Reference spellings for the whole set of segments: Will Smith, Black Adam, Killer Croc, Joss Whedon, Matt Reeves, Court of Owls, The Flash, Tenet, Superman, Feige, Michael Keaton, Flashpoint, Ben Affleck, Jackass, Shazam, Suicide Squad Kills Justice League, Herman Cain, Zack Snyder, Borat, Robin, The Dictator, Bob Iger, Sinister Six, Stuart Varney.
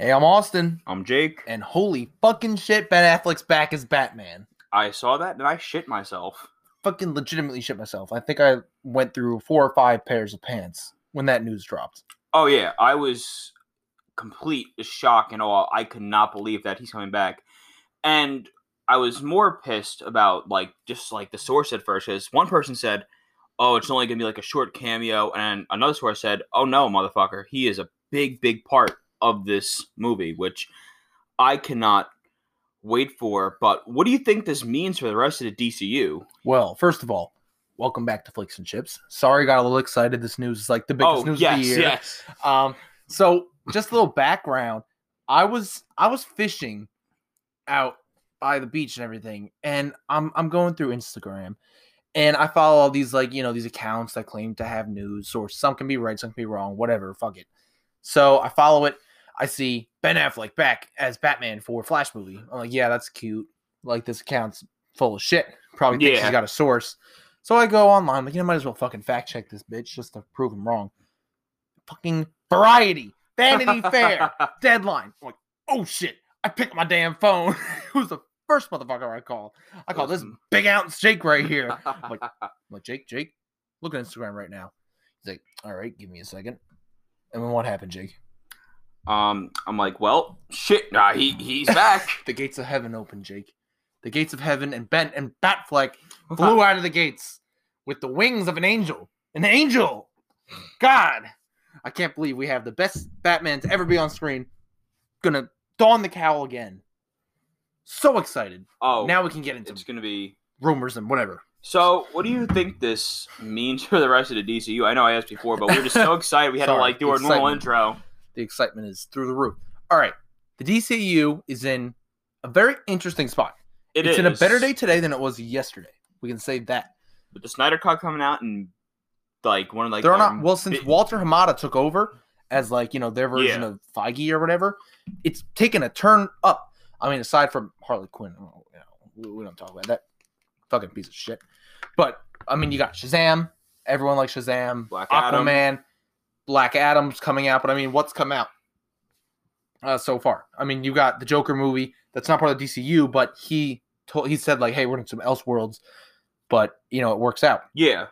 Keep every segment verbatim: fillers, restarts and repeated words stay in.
Hey, I'm Austin. I'm Jake. And holy fucking shit, Ben Affleck's back as Batman. I saw that and I shit myself. Fucking legitimately shit myself. I think I went through four or five pairs of pants when that news dropped. Oh yeah, I was complete shock and awe. I could not believe that he's coming back. And I was more pissed about like just like the source at first. Because one person said, oh, it's only going to be like a short cameo. And another source said, oh no, motherfucker, he is a big, big part of this movie, which I cannot wait for. But what do you think this means for the rest of the D C U? Well, first of all, welcome back to Flicks and Chips. Sorry, I got a little excited. This news is like the biggest oh, news yes, of the year. Yes. Um, so just a little background. I was I was fishing out by the beach and everything, and I'm I'm going through Instagram, and I follow all these like you know these accounts that claim to have news, or some can be right, some can be wrong, whatever. Fuck it. So I follow it. I see Ben Affleck back as Batman for Flash movie. I'm like, yeah, that's cute. Like, this account's full of shit. Probably thinks yeah. he's got a source. So I go online. I'm like, you know, might as well fucking fact check this bitch just to prove him wrong. Fucking Variety, Vanity Fair, Deadline. I'm like, oh shit! I picked my damn phone. Who's the first motherfucker I call? I call this big ounce Jake right here. I'm like, I'm like, Jake, Jake, look at Instagram right now. He's like, all right, give me a second. And then what happened, Jake? Um, I'm like, well, shit, nah, he he's back. The gates of heaven opened, Jake. The gates of heaven, and Ben and Batfleck flew out of the gates with the wings of an angel. An angel! God! I can't believe we have the best Batman to ever be on screen. Gonna don the cowl again. So excited. Oh. Now we can get into it's gonna be rumors and whatever. So, what do you think this means for the rest of the D C U? I know I asked before, but we were just so excited we had Sorry, to like do our normal intro. The excitement is through the roof. All right. The D C U is in a very interesting spot. It it's is. in a better day today than it was yesterday. We can say that. With the Snyder Cut coming out and like one of like... They're not, well, since bit- Walter Hamada took over as like, you know, their version yeah. of Feige or whatever, it's taken a turn up. I mean, aside from Harley Quinn, oh, you know, we don't talk about that. Fucking piece of shit. But, I mean, you got Shazam. Everyone likes Shazam. Black Aquaman. Adam. Black Adam's coming out. But, I mean, what's come out uh, so far? I mean, you got the Joker movie. That's not part of the D C U, but he told, he said, like, hey, we're in some Elseworlds. But, you know, it works out. Yeah.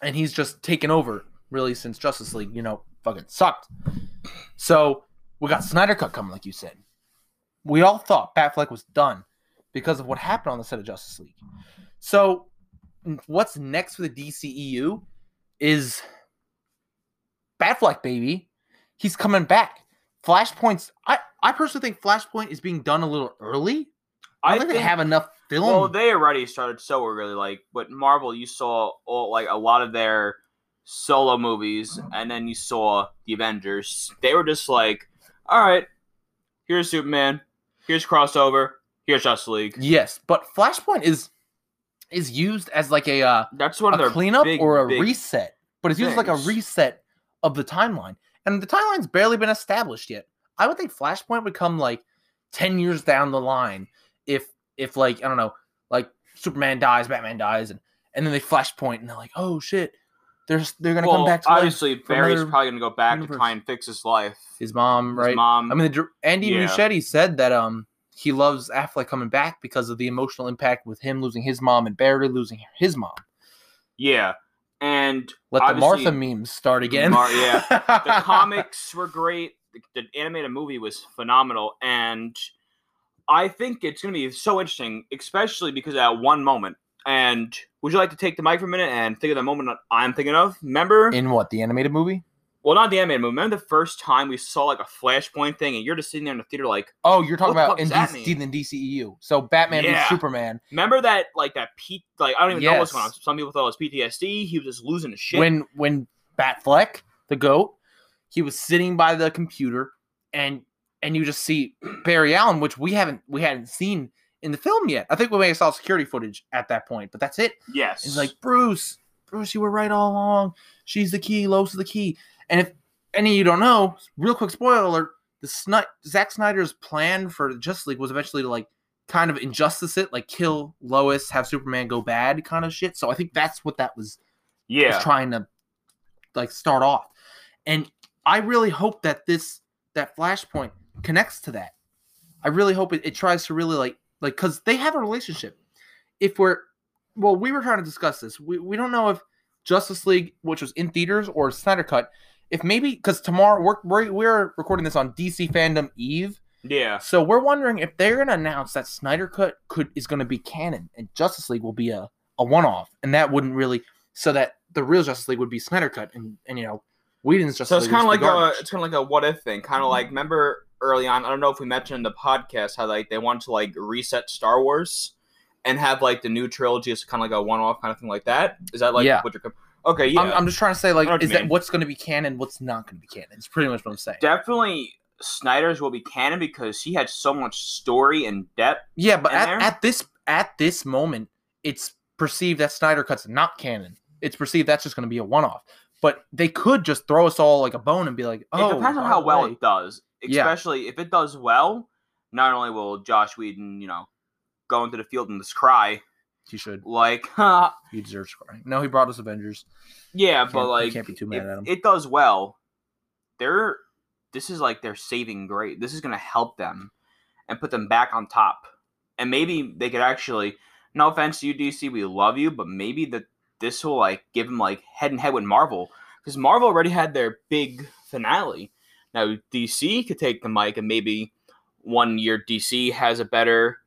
And he's just taken over, really, since Justice League, you know, fucking sucked. So, we got Snyder Cut coming, like you said. We all thought Batfleck was done because of what happened on the set of Justice League. So, what's next for the D C E U is Batfleck, baby. He's coming back. Flashpoint's... I, I personally think Flashpoint is being done a little early. I, I don't think they have enough film. Well, they already started so early. Like, but Marvel, you saw all, like a lot of their solo movies, and then you saw the Avengers. They were just like, all right, here's Superman, here's crossover, here's Justice League. Yes, but Flashpoint is... is used as like a uh, that's one of a their cleanup big, or a reset. But it's used things. Like a reset of the timeline. And the timeline's barely been established yet. I would think Flashpoint would come like ten years down the line if, if like, I don't know, like Superman dies, Batman dies, and, and then they Flashpoint and they're like, oh shit, they're, they're going to well, come back to obviously, life. Barry's probably going to go back universe. to try and fix his life. His mom, right? His mom. I mean, the, Andy yeah. Muschietti said that... um. He loves Affleck coming back because of the emotional impact with him losing his mom and Barry losing his mom. Yeah. And let the Martha memes start again. Mar- yeah. The comics were great. The, the animated movie was phenomenal. And I think it's going to be so interesting, especially because at one moment. And would you like to take the mic for a minute and think of the moment I'm thinking of? Remember? In what? The animated movie? Well, not the animated movie. Remember the first time we saw like a Flashpoint thing, and you're just sitting there in the theater, like, "Oh, you're talking about in D C E U." So Batman yeah. was Superman. Remember that, like that P, like I don't even yes. know what's going on. Some people thought it was P T S D. He was just losing his shit. When when Batfleck, the goat, he was sitting by the computer, and and you just see Barry Allen, which we haven't we hadn't seen in the film yet. I think we may have saw security footage at that point, but that's it. Yes, it's like Bruce, Bruce, you were right all along. She's the key. Lois is the key. And if any of you don't know, real quick spoiler alert, the Sni- Zack Snyder's plan for Justice League was eventually to, like, kind of injustice it, like, kill Lois, have Superman go bad kind of shit. So I think that's what that was, yeah. was trying to, like, start off. And I really hope that this, that Flashpoint connects to that. I really hope it, it tries to really like, like, cause they have a relationship. If we're, well, we were trying to discuss this. We we don't know if Justice League, which was in theaters, or Snyder Cut, if maybe, cause tomorrow we're, we're, we're recording this on D C Fandom Eve. Yeah. So we're wondering if they're going to announce that Snyder Cut could, is going to be canon and Justice League will be a, a one-off, and that wouldn't really, so that the real Justice League would be Snyder Cut and, and you know, Whedon's Justice League. So it's kind of like a, it's kind of like a what if thing, kind of mm-hmm. like, remember early on, I don't know if we mentioned in the podcast how like they wanted to like reset Star Wars and have like the new trilogy as kind of like a one-off kind of thing like that. Is that like yeah. what you're okay? Yeah, I'm, I'm just trying to say like, is that mean. What's going to be canon, what's not going to be canon? It's pretty much what I'm saying. Definitely. Snyder's will be canon because he had so much story and depth. Yeah, but at, at this at this moment, it's perceived that Snyder Cut's not canon. It's perceived that's just going to be a one-off. But they could just throw us all like a bone and be like, "Oh, it depends on how well it does." Especially yeah. if it does well, not only will Joss Whedon, you know, go into the field and just cry. He should. Like, he deserves crying. No, he brought us Avengers. Yeah, but like, you can't be too mad at him. It does well. They're. This is like their saving grace. This is going to help them and put them back on top. And maybe they could actually, no offense to you, D C, we love you, but maybe that this will like give them like head and head with Marvel. Because Marvel already had their big finale. Now D C could take the mic and maybe one year D C has a better,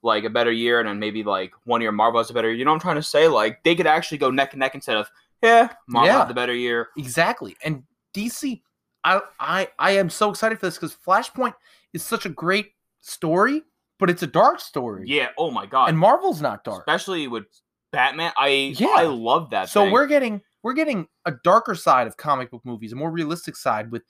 like a better year. And then maybe like one year Marvel has a better, you know what I'm trying to say? Like they could actually go neck and neck instead of, yeah, Marvel yeah, had the better year. Exactly. And D C... I, I I am so excited for this because Flashpoint is such a great story, but it's a dark story. Yeah. Oh my god. And Marvel's not dark, especially with Batman. I yeah. I love that. So thing. we're getting we're getting a darker side of comic book movies, a more realistic side with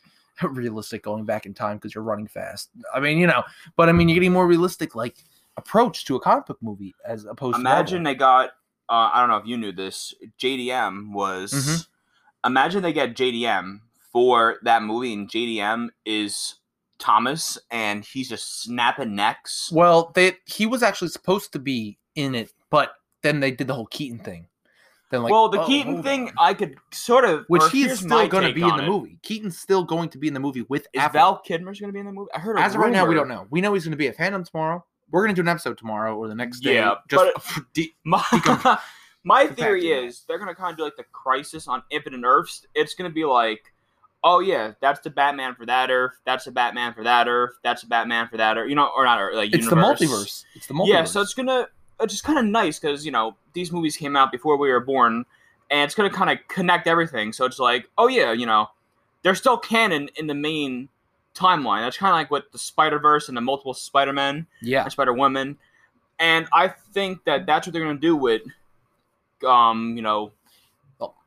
realistic going back in time because you're running fast. I mean, you know, but I mean, you're getting more realistic like approach to a comic book movie as opposed. Imagine to Imagine they got. Uh, I don't know if you knew this. J D M was. Mm-hmm. Imagine they get J D M. For that movie, and J D M is Thomas, and he's just snapping necks. Well, they, he was actually supposed to be in it, but then they did the whole Keaton thing. Then, like, well, the oh, Keaton thing, on. I could sort of... Which he is still going to be in the it. movie. Keaton's still going to be in the movie with Affleck. Is Val Kilmer's going to be in the movie? I heard. As of right now, we don't know. We know he's going to be at Fandom tomorrow. We're going to do an episode tomorrow or the next day. Yeah, just but... de- my, my theory is they're going to kind of do like the Crisis on Infinite Earths. It's going to be like... Oh yeah, that's the Batman for that Earth. That's the Batman for that Earth. That's the Batman for that Earth. You know, or not Earth, like universe. It's the multiverse. It's the multiverse. Yeah, so it's gonna, it's just kind of nice because you know these movies came out before we were born, and it's gonna kind of connect everything. So it's like, oh yeah, you know, they're still canon in the main timeline. That's kind of like with the Spider-Verse and the multiple Spider-Men, yeah, and Spider-Woman, and I think that that's what they're gonna do with, um, you know.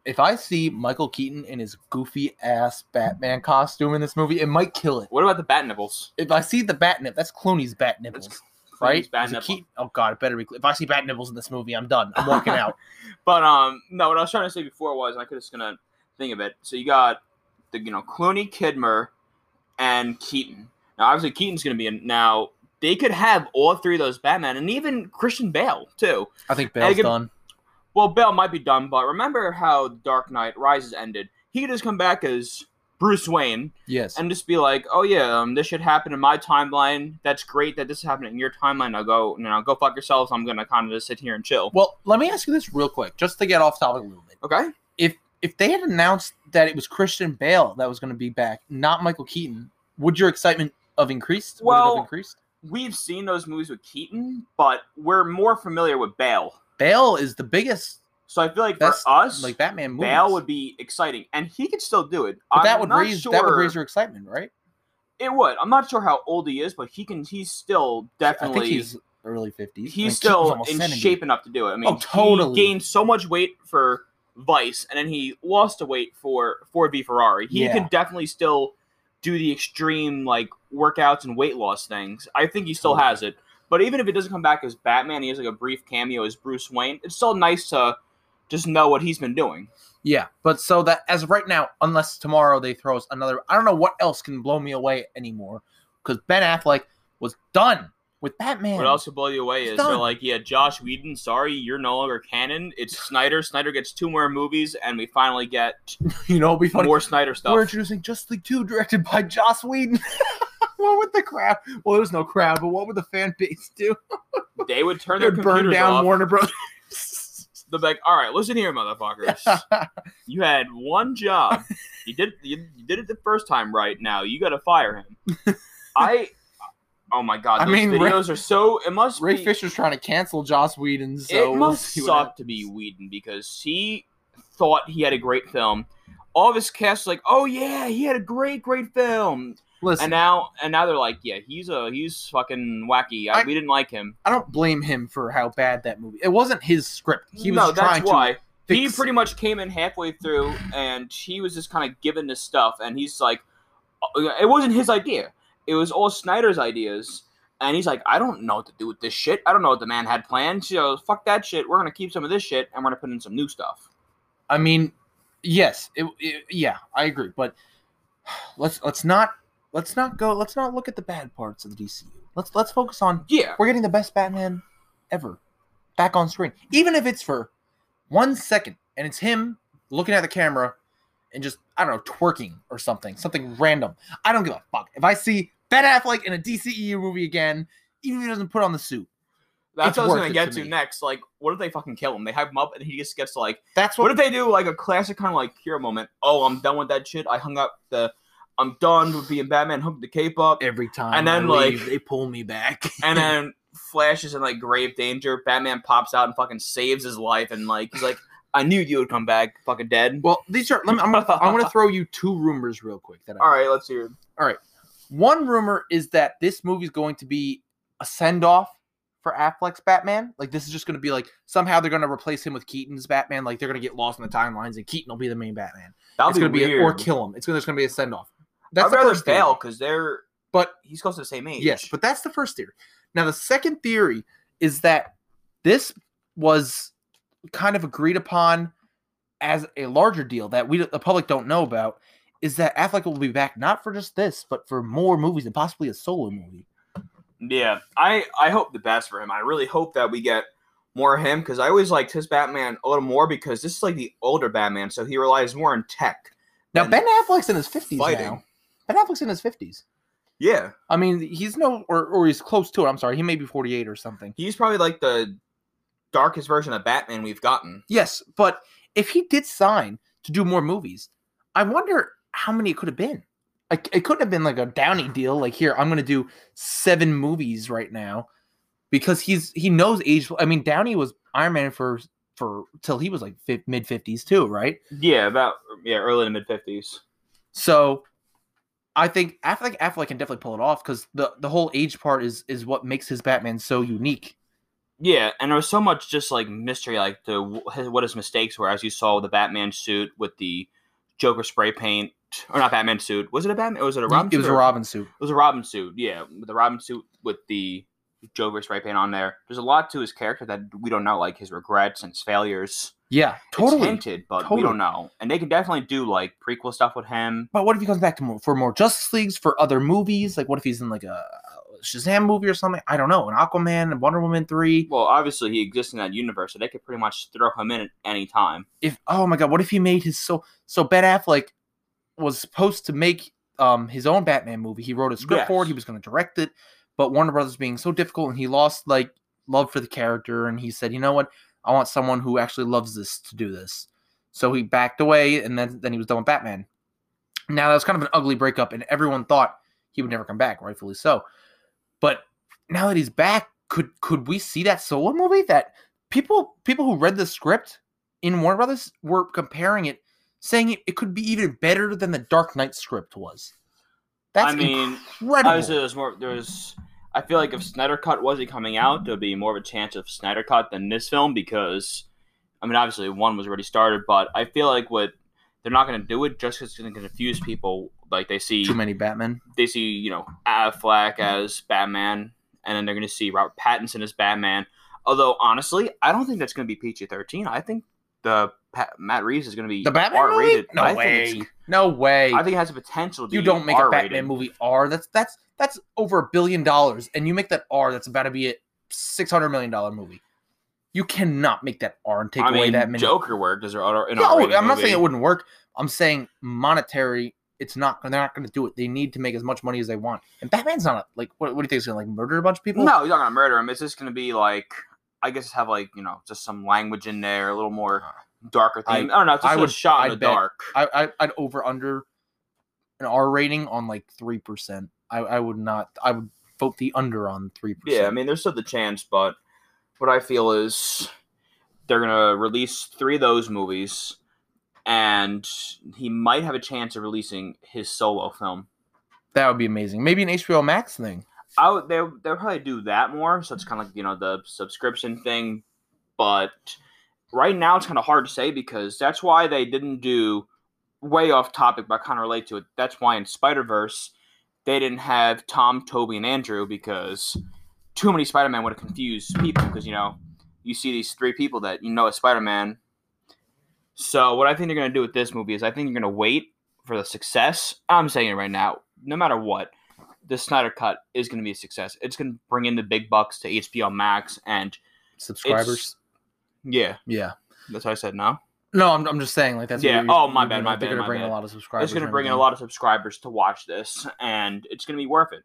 If I see Michael Keaton in his goofy-ass Batman costume in this movie, it might kill it. What about the bat nipples? If I see the bat nip, that's Clooney's bat nipples, that's right? Clooney's bat nipple. Keaton, oh, God, it better be. If I see bat nipples in this movie, I'm done. I'm walking out. But, um, no, what I was trying to say before was, I could just gonna think of it. So you got, the you know, Clooney, Kidmer, and Keaton. Now, obviously, Keaton's going to be in now. They could have all three of those Batman, and even Christian Bale, too. I think Bale's could, done. Well, Bale might be done, but remember how Dark Knight Rises ended. He could just come back as Bruce Wayne, yes, and just be like, "Oh yeah, um, this should happen in my timeline. That's great that this is happening in your timeline. I'll go, you know, go fuck yourselves. I'm gonna kind of just sit here and chill." Well, let me ask you this real quick, just to get off topic a little bit. Okay. If if they had announced that it was Christian Bale that was going to be back, not Michael Keaton, would your excitement have increased? Well, would it have increased? We've seen those movies with Keaton, but we're more familiar with Bale. Bale is the biggest. So I feel like best, for us, like Batman movies. Bale would be exciting, and he could still do it. But I'm that would not raise sure. that would raise your excitement, right? It would. I'm not sure how old he is, but he can. He's still definitely. I think he's early fifties. He's I mean, still in seventy. Shape enough to do it. I mean, oh, totally. He gained so much weight for Vice, and then he lost a weight for Ford v Ferrari. He yeah. can definitely still do the extreme like workouts and weight loss things. I think he still totally. has it. But even if it doesn't come back as Batman, he has like a brief cameo as Bruce Wayne. It's still nice to just know what he's been doing. Yeah, but so that as of right now, unless tomorrow they throw us another, I don't know what else can blow me away anymore because Ben Affleck was done with Batman. What else could blow you away He's is done. They're like, yeah, Joss Whedon, sorry, you're no longer canon. It's Snyder. Snyder gets two more movies, and we finally get you know, it'll be funny. More Snyder stuff. We're introducing Justice League two, directed by Joss Whedon. what would the crowd? Well, there's no crowd, but what would the fan base do? They would turn their computers off. Burn down Warner Brothers. They're like, all right, listen here, motherfuckers. You had one job. You did you, you did it the first time right. Now you got to fire him. I. Oh my God! Those I mean, videos Ray, are so. It must. Ray be, Fisher's trying to cancel Joss Whedon. So it must we'll suck to be Whedon because he thought he had a great film. All of his cast like, oh yeah, he had a great, great film. Listen, and now, and now they're like, yeah, he's a he's fucking wacky. I, I, we didn't like him. I don't blame him for how bad that movie. It wasn't his script. He was no, that's trying why. To fix he pretty much came in halfway through, and he was just kind of given this stuff, and he's like, it wasn't his idea. It was all Snyder's ideas, and he's like, I don't know what to do with this shit. I don't know what the man had planned. So fuck that shit. We're gonna keep some of this shit, and we're gonna put in some new stuff. I mean, yes, it, it, yeah, I agree. But let's let's not let's not go. Let's not look at the bad parts of the D C U. Let's let's focus on yeah. We're getting the best Batman ever back on screen, even if it's for one second, and it's him looking at the camera. And just, I don't know, twerking or something. Something random. I don't give a fuck. If I see Ben Affleck in a D C E U movie again, even if he doesn't put on the suit. That's what I was going to get to next. Like, what if they fucking kill him? They hype him up and he just gets to like, That's what, what if they do like a classic kind of like hero moment? Oh, I'm done with that shit. I hung up the, I'm done with being Batman, hooked the cape up. Every time and then I like leave, they pull me back. And then Flash is in like grave danger. Batman pops out and fucking saves his life. And like, he's like, I knew you would come back, fucking dead. Well, these are. Let me, I'm gonna. I'm gonna throw you two rumors real quick. That I all right, let's hear them. All right, one rumor is that this movie is going to be a send off for Affleck's Batman. Like this is just going to be like somehow they're going to replace him with Keaton's Batman. Like they're going to get lost in the timelines, and Keaton will be the main Batman. That'll it's be, gonna be weird. A, or kill him. It's going to be a send off. That's I'd the rather first fail because they're. But he's close to the same age. Yes, but that's the first theory. Now the second theory is that this was. Kind of agreed upon as a larger deal that we the public don't know about is that Affleck will be back not for just this but for more movies and possibly a solo movie. Yeah, I I hope the best for him. I really hope that we get more of him because I always liked his Batman a little more because this is like the older Batman, so he relies more on tech. Now Ben Affleck's in his fifties fighting. now. Ben Affleck's in his fifties. Yeah, I mean he's no or or he's close to it. I'm sorry, he may be forty-eight or something. He's probably like the. Darkest version of Batman we've gotten. Yes, but if he did sign to do more movies, I wonder how many it could have been. Like, it couldn't have been like a Downey deal. Like, here, I'm going to do seven movies right now because he's he knows age. I mean, Downey was Iron Man for for till he was like mid fifties too, right? Yeah, about yeah, early to mid fifties. So, I think Affleck Affleck can definitely pull it off because the the whole age part is is what makes his Batman so unique. Yeah, and there was so much just, like, mystery, like, the what his mistakes were, as you saw with the Batman suit with the Joker spray paint. Or not Batman suit. Was it a Batman? Or was it a Robin suit? It was a Robin suit. It was a Robin suit, yeah. With the Robin suit with the Joker spray paint on there. There's a lot to his character that we don't know, like his regrets and his failures. Yeah, totally. It's hinted, but totally. We don't know. And they can definitely do, like, prequel stuff with him. But what if he comes back to more, for more Justice Leagues, for other movies? Like, what if he's in, like, a... Shazam movie or something? I don't know. An Aquaman and Wonder Woman three. Well, obviously he exists in that universe, so they could pretty much throw him in at any time. If oh my god, what if he made his so so Ben Affleck was supposed to make um his own Batman movie. He wrote a script yes. for it. He was going to direct it, but Warner Brothers being so difficult, and he lost like love for the character, and he said, you know what? I want someone who actually loves this to do this. So he backed away, and then then he was done with Batman. Now that was kind of an ugly breakup, and everyone thought he would never come back. Rightfully so. But now that he's back, could could we see that solo movie? That people people who read the script in Warner Brothers were comparing it, saying it, it could be even better than the Dark Knight script was. That's I mean, incredible. I was, there was more, there was, I feel like if Snyder Cut wasn't coming out, there would be more of a chance of Snyder Cut than this film because, I mean, obviously one was already started, but I feel like what they're not going to do it just because it's going to confuse people. Like they see too many Batman. They see you know Affleck as Batman, and then they're going to see Robert Pattinson as Batman. Although honestly, I don't think that's going to be P G thirteen. I think the Pat, Matt Reeves is going to be the Batman R-rated. Movie? No I way, no way. I think it has the potential. To you be don't make R-rated. A Batman movie R. That's that's that's over a billion dollars, and you make that R. That's about to be a six hundred million dollar movie. You cannot make that R and take I away mean, that many. Joker worked as an R-rated yeah, oh, I'm not movie. Saying it wouldn't work. I'm saying monetary. It's not. They're not going to do it. They need to make as much money as they want. And Batman's not like. What, what do you think he's going to like? Murder a bunch of people? No, he's not going to murder him. It's just going to be like. I guess have like you know just some language in there, a little more darker theme. I, I don't know. It's just I would shot I'd in the bet, dark. I, I I'd over under an R rating on like three percent. I I would not. I would vote the under on three percent. Yeah, I mean, there's still the chance, but what I feel is they're gonna release three of those movies. And he might have a chance of releasing his solo film. That would be amazing. Maybe an H B O Max thing. I would. They they'll probably do that more. So it's kind of like, you know the subscription thing. But right now it's kind of hard to say because that's why they didn't do way off topic, but I kind of relate to it. That's why in Spider-Verse they didn't have Tom, Toby, and Andrew because too many Spider-Man would have confused people. Because you know you see these three people that you know as Spider-Man. So what I think they're going to do with this movie is I think you're going to wait for the success. I'm saying it right now. No matter what, the Snyder Cut is going to be a success. It's going to bring in the big bucks to H B O Max and subscribers. Yeah. Yeah. That's what I said, no? No, I'm I'm just saying like that's yeah. Oh, my bad, my bad. They're going to bring in a lot of subscribers. It's going to bring in a lot of subscribers to watch this and it's going to be worth it.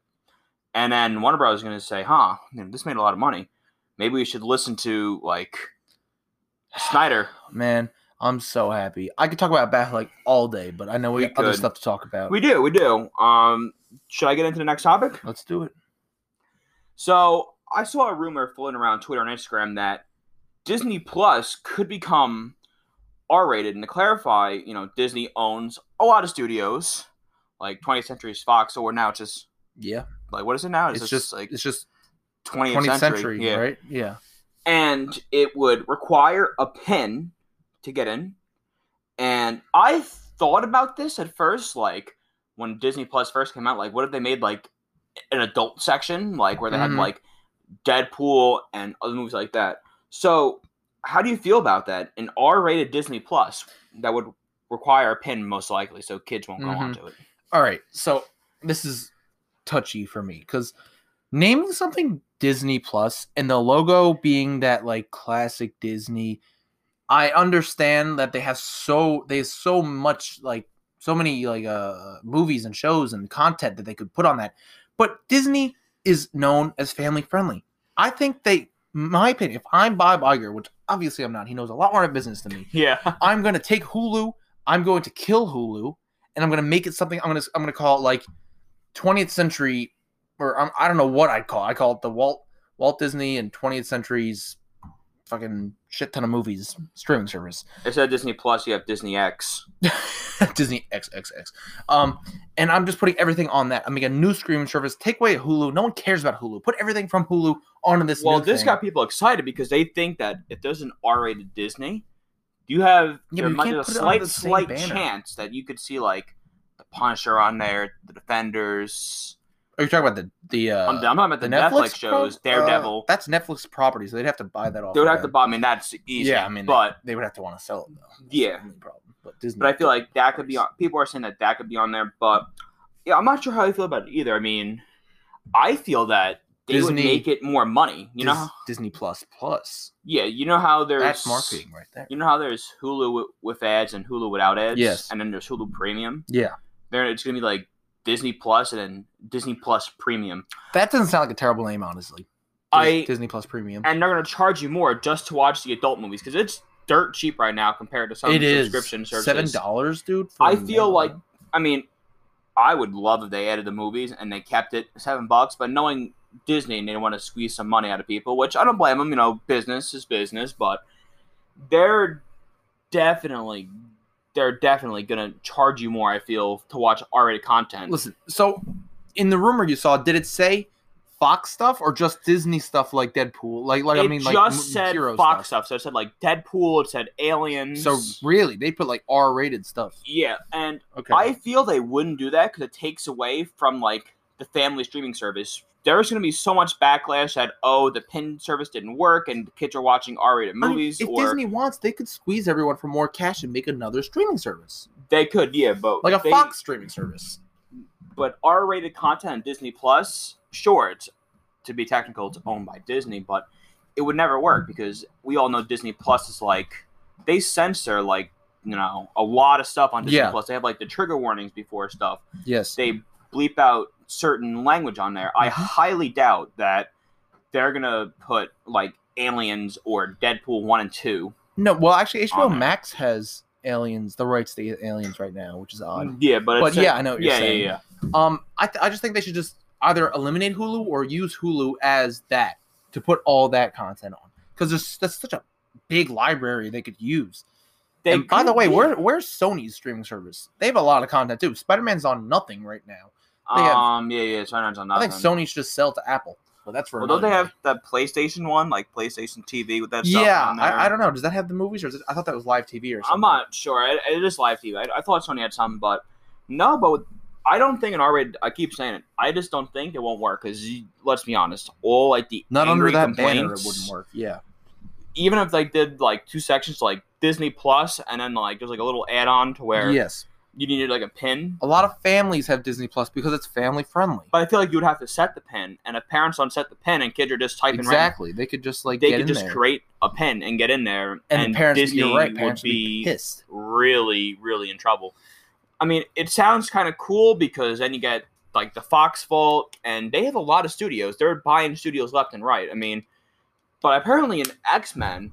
And then Warner Bros is going to say, "Huh, you know, this made a lot of money. Maybe we should listen to like Snyder." Man. I'm so happy. I could talk about Batman like all day, but I know we have other stuff to talk about. We do, we do. Um, should I get into the next topic? Let's do it. So I saw a rumor floating around Twitter and Instagram that Disney Plus could become R-rated. And to clarify, you know, Disney owns a lot of studios, like twentieth Century Fox, or now it's just yeah. Like what is it now? It's, it's just like it's just twentieth, twentieth century, century yeah. Right? Yeah. And it would require a pin to get in. And I thought about this at first, like when Disney Plus first came out, like what if they made like an adult section, like where they mm-hmm. had like Deadpool and other movies like that. So how do you feel about that? An R-rated Disney Plus that would require a pin most likely, so kids won't go mm-hmm. onto it. All right, so this is touchy for me because naming something Disney Plus and the logo being that like classic Disney. I understand that they have so they have so much like so many like uh movies and shows and content that they could put on that, but Disney is known as family friendly. I think they, my opinion, if I'm Bob Iger, which obviously I'm not, he knows a lot more of business than me. Yeah, I'm gonna take Hulu, I'm going to kill Hulu, and I'm gonna make it something. I'm gonna I'm gonna call it like twentieth Century, or I'm, I don't know what I'd call it. I call it the Walt Walt Disney and twentieth Century's fucking shit ton of movies streaming service. Instead of Disney Plus, you have Disney X. Disney X X X. Um, and I'm just putting everything on that. I mean, a new streaming service. Take away Hulu. No one cares about Hulu. Put everything from Hulu onto this. Well, new this thing. Got people excited because they think that if there's an R-rated Disney, you have yeah, there you might be a slight, slight chance that you could see like the Punisher on there, the Defenders. Are you talking about the the? Uh, I'm, I'm talking about the, the Netflix, Netflix shows, pro- Daredevil. Uh, that's Netflix property, so they'd have to buy that off. They would have them. to buy. I mean, that's easy. Yeah, I mean, but they, they would have to want to sell it though. That's yeah, the problem. But Disney. But I feel like that could be. On, people are saying that that could be on there, but yeah, I'm not sure how I feel about it either. I mean, I feel that they Disney, would make it more money. You Dis, know, Disney Plus Plus. Yeah, you know how there's that's marketing right there. You know how there's Hulu with, with ads and Hulu without ads. Yes, and then there's Hulu Premium. Yeah, there it's gonna be like Disney Plus and then Disney Plus Premium. That doesn't sound like a terrible name, honestly. I, Disney Plus Premium. And they're going to charge you more just to watch the adult movies because it's dirt cheap right now compared to some it subscription is. services. seven dollars, dude? For I feel man. like, I mean, I would love if they added the movies and they kept it seven bucks, but knowing Disney, and they want to squeeze some money out of people, which I don't blame them. You know, business is business, but they're definitely... they're definitely going to charge you more, I feel, to watch R-rated content. Listen, so in the rumor you saw, did it say Fox stuff or just Disney stuff like Deadpool? Like, like I mean, like It just said Fox stuff. stuff. So it said like Deadpool, it said Aliens. So really, they put like R-rated stuff. Yeah, and okay. I feel they wouldn't do that because it takes away from like the family streaming service. There's going to be so much backlash that, oh, the pin service didn't work and the kids are watching R-rated movies. I mean, if or... Disney wants, they could squeeze everyone for more cash and make another streaming service. They could, yeah, but... Like a they... Fox streaming service. But R-rated content on Disney Plus, sure, it's, to be technical, it's owned by Disney, but it would never work because we all know Disney Plus is like... They censor, like, you know, a lot of stuff on Disney yeah. Plus. They have like the trigger warnings before stuff. Yes. They bleep out certain language on there. Mm-hmm. I highly doubt that they're going to put like Aliens or Deadpool one and two. No, well, actually, H B O Max has Aliens, the rights to Aliens right now, which is odd. Yeah, but it's but a, yeah, I know what you're yeah, saying. Yeah, yeah, Um, I th- I just think they should just either eliminate Hulu or use Hulu as that to put all that content on, because that's such a big library they could use. They and could, by the way, yeah. where where's Sony's streaming service? They have a lot of content too. Spider-Man's on nothing right now. They have, um, yeah, yeah, Spider-Man's on nothing. I think Sony should just sell to Apple. Well, that's for well, don't they have that PlayStation one, like PlayStation T V with that stuff yeah, on there? Yeah, I, I don't know. Does that have the movies? Or is it, I thought that was live T V or something. I'm not sure. It, it is live T V. I, I thought Sony had some, but no, but with, I don't think an R-rated, I keep saying it, I just don't think it won't work because, let's be honest, all like the not angry under that banner it wouldn't work, yeah. Even if they did like two sections, like Disney Plus, and then like there's like a little add-on to where... Yes. You needed like a pin. A lot of families have Disney Plus because it's family friendly. But I feel like you would have to set the pin, and if parents don't set the pin, and kids are just typing exactly, right, they could just like they get could in just there. create a pin and get in there, and, and parents, Disney you're right, parents would be, be pissed, really, really in trouble. I mean, it sounds kind of cool because then you get like the Fox fault, and they have a lot of studios. They're buying studios left and right. I mean, but apparently in X-Men,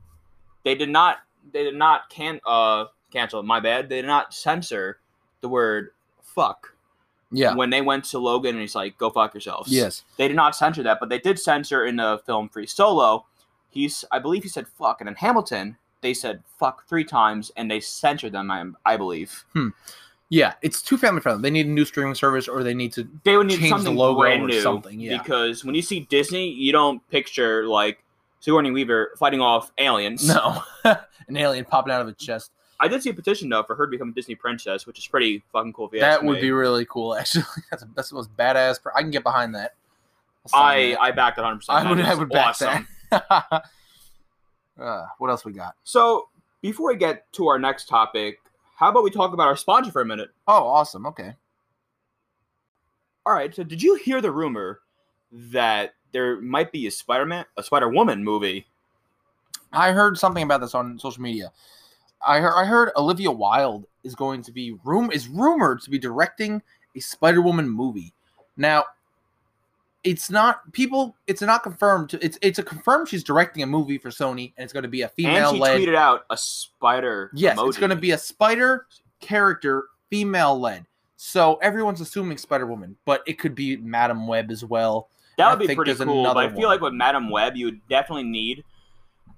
they did not, they did not can uh cancel. My bad. They did not censor the word fuck. Yeah. When they went to Logan and he's like, go fuck yourselves. Yes. They did not censor that, but they did censor in the film Free Solo. He's I believe he said fuck, and in Hamilton they said fuck three times and they censored them, I I believe. Hmm. Yeah, it's too family friendly. They need a new streaming service or they need to they would need change something the logo brand new or something. Yeah. Because when you see Disney, you don't picture like Sigourney Weaver fighting off aliens. No. An alien popping out of a chest. I did see a petition, though, for her to become a Disney princess, which is pretty fucking cool. If you that would me. be really cool, actually. That's, a, that's the most badass. Per- I can get behind that. I that. I backed it one hundred percent. I would, I would back awesome. that. uh, what else we got? So, before we get to our next topic, how about we talk about our sponsor for a minute? Oh, awesome. Okay. All right. So, did you hear the rumor that there might be a Spider-Man, a Spider-Woman movie? I heard something about this on social media. I heard, I heard Olivia Wilde is going to be room is rumored to be directing a Spider-Woman movie. Now, it's not people. It's not confirmed. To, it's it's a confirmed she's directing a movie for Sony, and it's going to be a female. And she led. tweeted out a spider. Yes, emoji. It's going to be a spider character, female led. So everyone's assuming Spider-Woman, but it could be Madame Web as well. That would I be pretty cool. But I feel one. like with Madame Web, you would definitely need.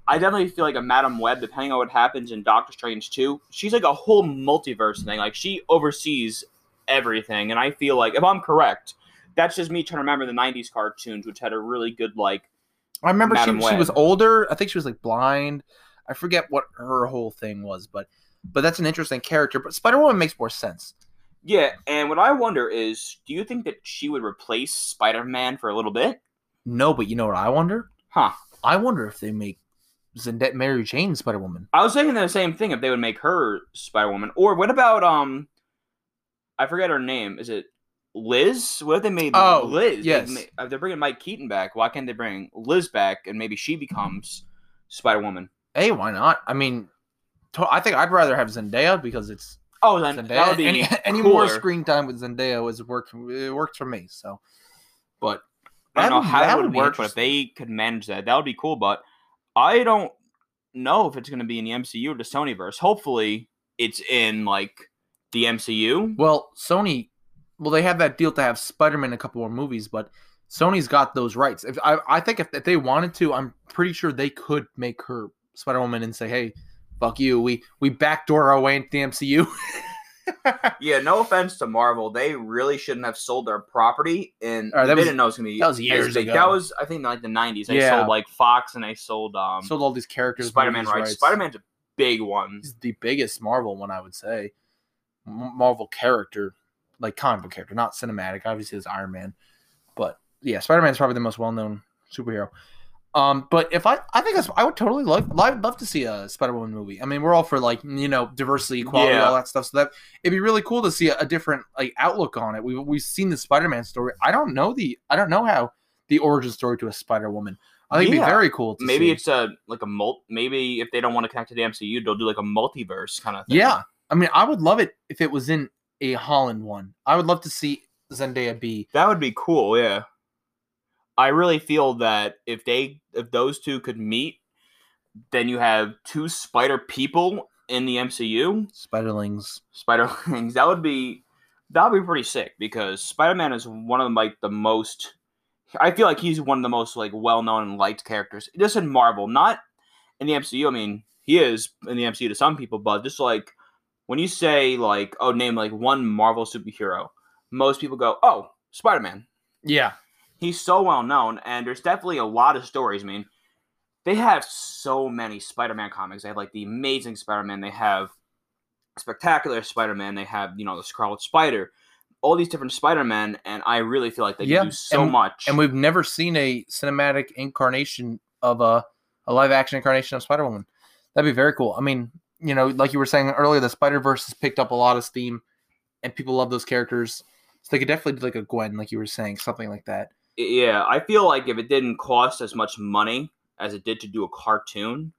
I definitely feel like a Madame Web, depending on what happens in Doctor Strange two, she's like a whole multiverse thing. Like, she oversees everything, and I feel like, if I'm correct, that's just me trying to remember the nineties cartoons, which had a really good, like, I remember Madame she, Web. she was older. I think she was, like, blind. I forget what her whole thing was, but but that's an interesting character. But Spider-Woman makes more sense. Yeah, and what I wonder is, do you think that she would replace Spider-Man for a little bit? No, but you know what I wonder? Huh. I wonder if they make Zendaya, Mary Jane Spider-Woman. I was thinking the same thing, if they would make her Spider-Woman. Or what about, um, I forget her name. Is it Liz? What if they made oh, Liz? Yes. They, if they're bringing Mike Keaton back, why can't they bring Liz back and maybe she becomes Spider-Woman? Hey, why not? I mean, to- I think I'd rather have Zendaya because it's oh, then Zendaya. That would be any, any more screen time with Zendaya was worked, it worked for me. So, but I don't know how that would work, but if they could manage that, that would be cool, but I don't know if it's going to be in the M C U or the Sonyverse. Hopefully, it's in, like, the M C U. Well, Sony, well, they have that deal to have Spider-Man in a couple more movies, but Sony's got those rights. If I, I think if, if they wanted to, I'm pretty sure they could make her Spider-Woman and say, hey, fuck you, we, we backdoor our way into the M C U. Yeah, no offense to Marvel. They really shouldn't have sold their property. And right, they was, didn't know it was going to be... That was years ago. That was, I think, like the nineties. They yeah. sold, like, Fox and they sold... Um, sold all these characters. Spider-Man rights. rights. Spider-Man's a big one. He's the biggest Marvel one, I would say. Marvel character. Like, comic book character. Not cinematic. Obviously, it's Iron Man. But, yeah, Spider-Man's probably the most well-known superhero. Um, but if I, I think I would totally love, I'd love to see a Spider-Woman movie. I mean, we're all for like, you know, diversity, equality, yeah. all that stuff. So that it'd be really cool to see a, a different like outlook on it. We've we've seen the Spider-Man story. I don't know the, I don't know how the origin story to a Spider-Woman. I think yeah. it'd be very cool to maybe see. It's a like a mult. Maybe if they don't want to connect to the M C U, they'll do like a multiverse kind of thing. Yeah, I mean, I would love it if it was in a Holland one. I would love to see Zendaya be. That would be cool. Yeah, I really feel that if they if those two could meet, then you have two spider people in the M C U. Spiderlings. Spiderlings. That would be that would be pretty sick because Spider-Man is one of like the most. I feel like he's one of the most like well-known and liked characters. Just in Marvel, not in the M C U. I mean, he is in the M C U to some people, but just like when you say like, oh, name like one Marvel superhero, most people go, oh, Spider-Man. Yeah. He's so well-known, and there's definitely a lot of stories. I mean, they have so many Spider-Man comics. They have like the Amazing Spider-Man. They have Spectacular Spider-Man. They have, you know, the Scarlet Spider. All these different Spider-Men, and I really feel like they yeah, do so and, much. And we've never seen a cinematic incarnation of a, a live-action incarnation of Spider-Woman. That'd be very cool. I mean, you know, like you were saying earlier, the Spider-Verse has picked up a lot of steam, and people love those characters. So they could definitely do like a Gwen, like you were saying, something like that. Yeah, I feel like if it didn't cost as much money as it did to do a cartoon,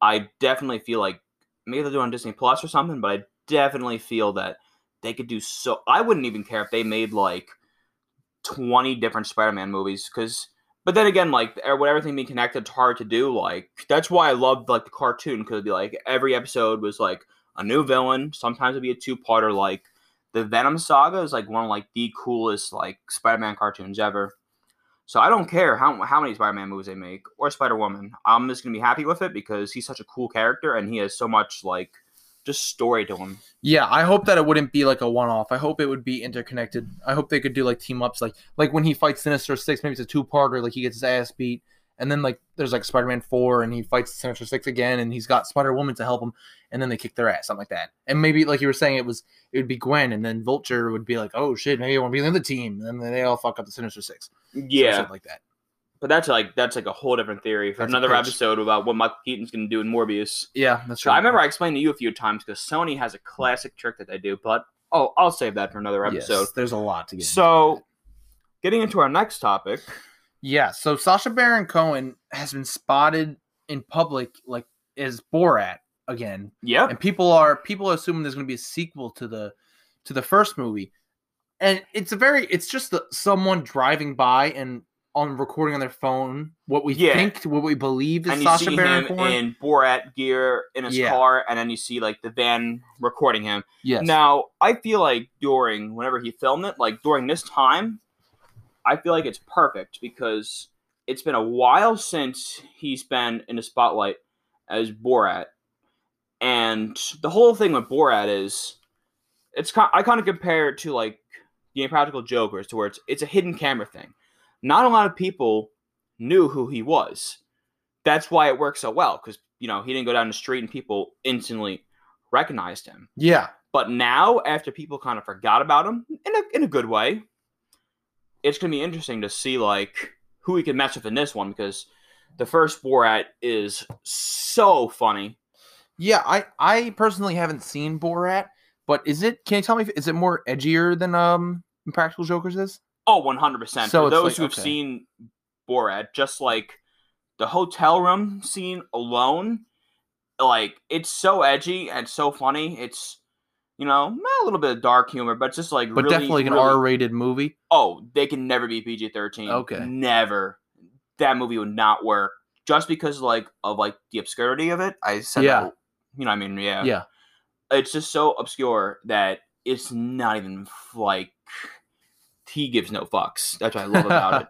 I definitely feel like maybe they'll do it on Disney Plus or something, but I definitely feel that they could do so. I wouldn't even care if they made like twenty different Spider-Man movies, because. But then again, like with everything being connected, it's hard to do. Like that's why I loved like the cartoon, because it'd be like every episode was like a new villain. Sometimes it'd be a two-parter. Like the Venom Saga is like one of like the coolest like Spider-Man cartoons ever. So I don't care how how many Spider-Man movies they make or Spider-Woman. I'm just gonna be happy with it because he's such a cool character and he has so much like. Just story to him. Yeah, I hope that it wouldn't be like a one-off. I hope it would be interconnected. I hope they could do like team-ups, like like when he fights Sinister Six, maybe it's a two-parter, like he gets his ass beat, and then like there's like Spider-Man four, and he fights Sinister Six again, and he's got Spider-Woman to help him, and then they kick their ass, something like that. And maybe like you were saying, it was it would be Gwen, and then Vulture would be like, oh shit, maybe I want to be in the team, and then they all fuck up the Sinister Six. Yeah, so something like that. But that's like that's like a whole different theory for that's another episode about what Michael Keaton's going to do in Morbius. Yeah, that's so right. I remember I explained to you a few times because Sony has a classic trick that they do, but oh, I'll save that for another episode. Yes, there's a lot to get so, into. So, getting into our next topic. Yeah, so Sacha Baron Cohen has been spotted in public like as Borat again. Yeah. And people are people are assuming there's going to be a sequel to the to the first movie. And it's a very it's just the, someone driving by and on recording on their phone, what we yeah. think, what we believe is and Sacha Baron Cohen. And you see him in Borat gear in his yeah. car, and then you see like the van recording him. Yes. Now, I feel like during, whenever he filmed it, like during this time, I feel like it's perfect because it's been a while since he's been in the spotlight as Borat. And the whole thing with Borat is, it's kind of, I kind of compare it to like the Impractical Jokers, to where it's it's a hidden camera thing. Not a lot of people knew who he was. That's why it worked so well, because, you know, he didn't go down the street and people instantly recognized him. Yeah. But now, after people kind of forgot about him, in a, in a good way, it's going to be interesting to see, like, who he can mess with in this one, because the first Borat is so funny. Yeah, I, I personally haven't seen Borat, but is it, can you tell me, if, is it more edgier than um Impractical Jokers is? Oh, one hundred percent. So for those like, who have okay. seen Borat, just like the hotel room scene alone, like it's so edgy and so funny. It's, you know, a little bit of dark humor, but it's just like but really. But definitely like an really, R-rated movie? Oh, they can never be P G thirteen. Okay. Never. That movie would not work. Just because like of like the obscurity of it. I said yeah. that, you know what I mean? Yeah. Yeah. It's just so obscure that it's not even like. He gives no fucks. That's what I love about it.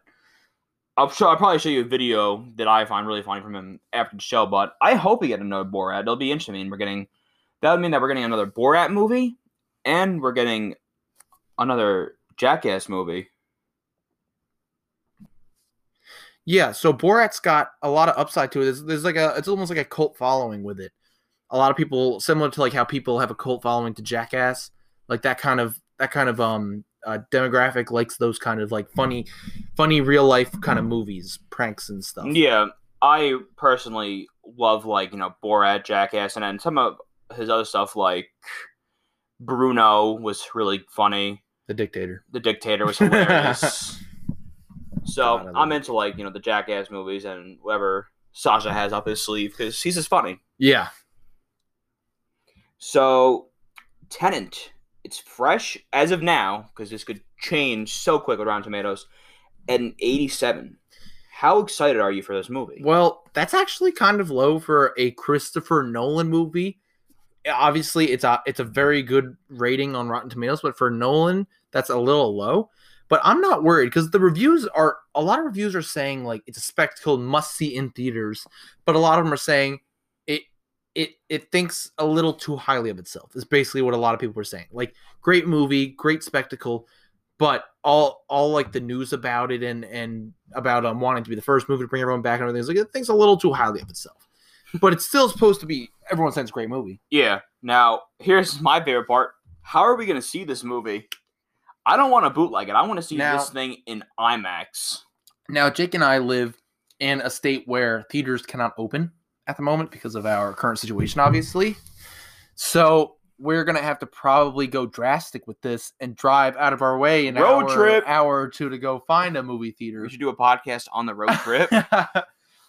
I'll, show, I'll probably show you a video that I find really funny from him after the show, but I hope we get another Borat. It'll be interesting. I mean, we're getting that would mean that we're getting another Borat movie, and we're getting another Jackass movie. Yeah, so Borat's got a lot of upside to it. There's, there's like a it's almost like a cult following with it. A lot of people, similar to like how people have a cult following to Jackass, like that kind of that kind of um. Uh, demographic likes those kind of like funny, funny real life kind of movies, pranks and stuff. Yeah, I personally love like you know Borat, Jackass, and then some of his other stuff like Bruno was really funny. The Dictator. The Dictator was hilarious. So I'm into, like, you know, the Jackass movies and whatever Sasha has up his sleeve, because he's just funny. Yeah. So Tenant, it's fresh as of now, because this could change so quick with Rotten Tomatoes, at an eighty-seven. How excited are you for this movie? Well, that's actually kind of low for a Christopher Nolan movie. Obviously, it's a, it's a very good rating on Rotten Tomatoes, but for Nolan, that's a little low. But I'm not worried, because the reviews are, a lot of reviews are saying, like, it's a spectacle, must see in theaters. But a lot of them are saying it it it thinks a little too highly of itself. It's basically what a lot of people were saying. Like, great movie, great spectacle, but all all like the news about it and and about um wanting to be the first movie to bring everyone back and everything is like, it thinks a little too highly of itself. But it's still supposed to be, everyone says, great movie. Yeah. Now, here's my favorite part. How are we going to see this movie? I don't want to bootleg it. I want to see now, this thing in IMAX. Now, Jake and I live in a state where theaters cannot open at the moment because of our current situation, obviously. So we're going to have to probably go drastic with this and drive out of our way an road hour, trip. hour or two to go find a movie theater. We should do a podcast on the road trip.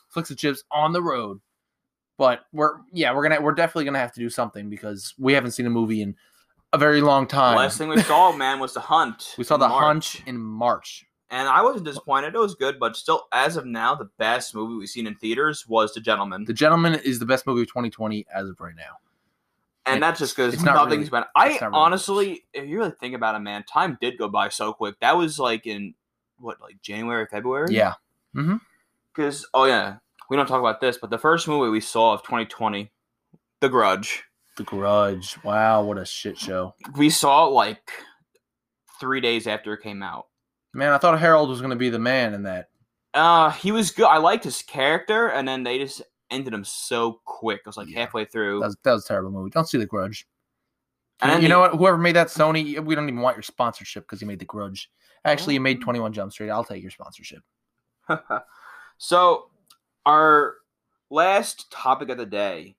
Flicks and Chips on the road. But we're yeah we're gonna we're definitely gonna have to do something, because we haven't seen a movie in a very long time. The last thing we saw, man, was The Hunt. We saw The Hunt in March, and I wasn't disappointed. It was good, but still, as of now, the best movie we've seen in theaters was The Gentleman. The Gentleman is the best movie of twenty twenty as of right now, and, and that's just because nothing's been. I honestly, if you really think about it, man, time did go by so quick. That was like in what, like January, February. Yeah. Mm-hmm. Because oh yeah. We don't talk about this, but the first movie we saw of twenty twenty, The Grudge. The Grudge. Wow, what a shit show. We saw it like three days after it came out. Man, I thought Harold was going to be the man in that. Uh, he was good. I liked his character, and then they just ended him so quick. It was like yeah. halfway through. That was, that was a terrible movie. Don't see The Grudge. And you, you the, know what? Whoever made that, Sony, we don't even want your sponsorship because you made The Grudge. Actually, you made twenty-one Jump Street. I'll take your sponsorship. So... Our last topic of the day,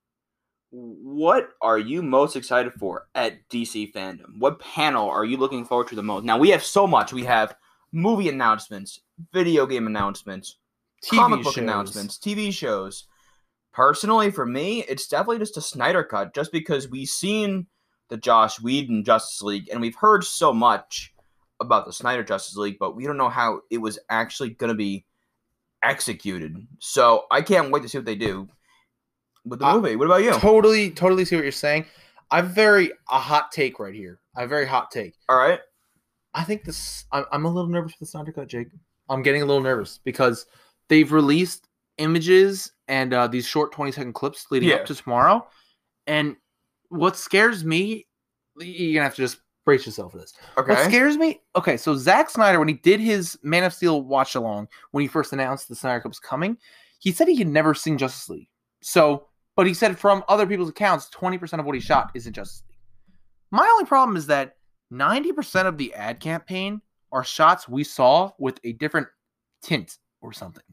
what are you most excited for at D C fandom? What panel are you looking forward to the most? Now, we have so much. We have movie announcements, video game announcements, comic book announcements, T V shows. Personally, for me, it's definitely just a Snyder Cut, just because we've seen the Joss Whedon Justice League, and we've heard so much about the Snyder Justice League, but we don't know how it was actually going to be executed. So I can't wait to see what they do with the I, movie. What about you? Totally, totally see what you're saying. I'm very a hot take right here. I very hot take. All right. I think this. I'm, I'm a little nervous for the Snyder Cut, Jake. I'm getting a little nervous because they've released images and uh, these short twenty second clips leading yeah. up to tomorrow. And what scares me, you're gonna have to just brace yourself for this. Okay. What scares me? Okay, so Zack Snyder, when he did his Man of Steel watch-along, when he first announced the Snyder Cut was coming, he said he had never seen Justice League. So, but he said from other people's accounts, twenty percent of what he shot isn't Justice League. My only problem is that ninety percent of the ad campaign are shots we saw with a different tint or something.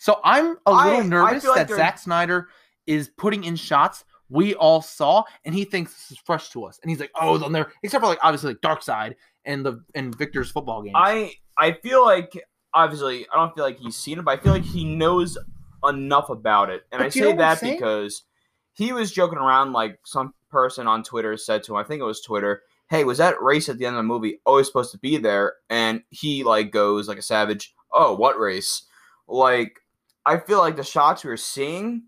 So I'm a little I, nervous I like that Zack Snyder is putting in shots we all saw, and he thinks this is fresh to us. And he's like, oh, they'll never, except for, like, obviously, like, Darkseid and the and Victor's football game. I, I feel like, obviously, I don't feel like he's seen it, but I feel like he knows enough about it. And but I say that because he was joking around, like, some person on Twitter said to him, I think it was Twitter, hey, was that race at the end of the movie always supposed to be there? And he, like, goes like a savage, oh, what race? Like, I feel like the shots we were seeing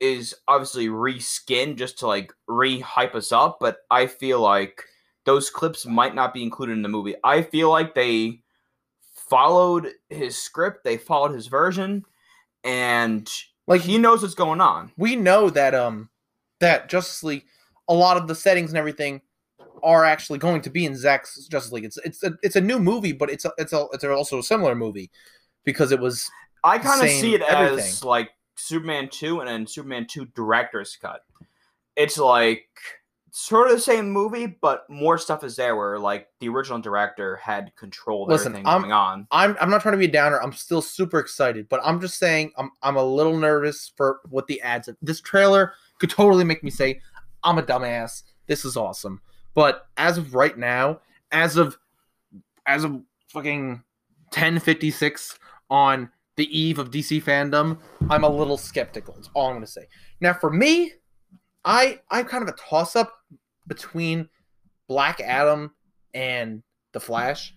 is obviously reskinned just to, like, re-hype us up, but I feel like those clips might not be included in the movie. I feel like they followed his script, they followed his version, and, like, he knows what's going on. We know that, um, that Justice League, a lot of the settings and everything are actually going to be in Zack's Justice League. It's it's a, it's a new movie, but it's a, it's a, it's also a similar movie because it was I kind of see it everything. as, like, Superman two and then Superman two Director's Cut. It's like sort of the same movie, but more stuff is there where, like, the original director had control of Listen, everything I'm, going on. I'm I'm not trying to be a downer. I'm still super excited, but I'm just saying I'm I'm a little nervous for what the ads are. This trailer could totally make me say, I'm a dumbass. This is awesome. But as of right now, as of as of fucking ten fifty-six on the eve of D C fandom, I'm a little skeptical. That's all I'm going to say. Now, for me, I, I'm kind of a toss-up between Black Adam and The Flash,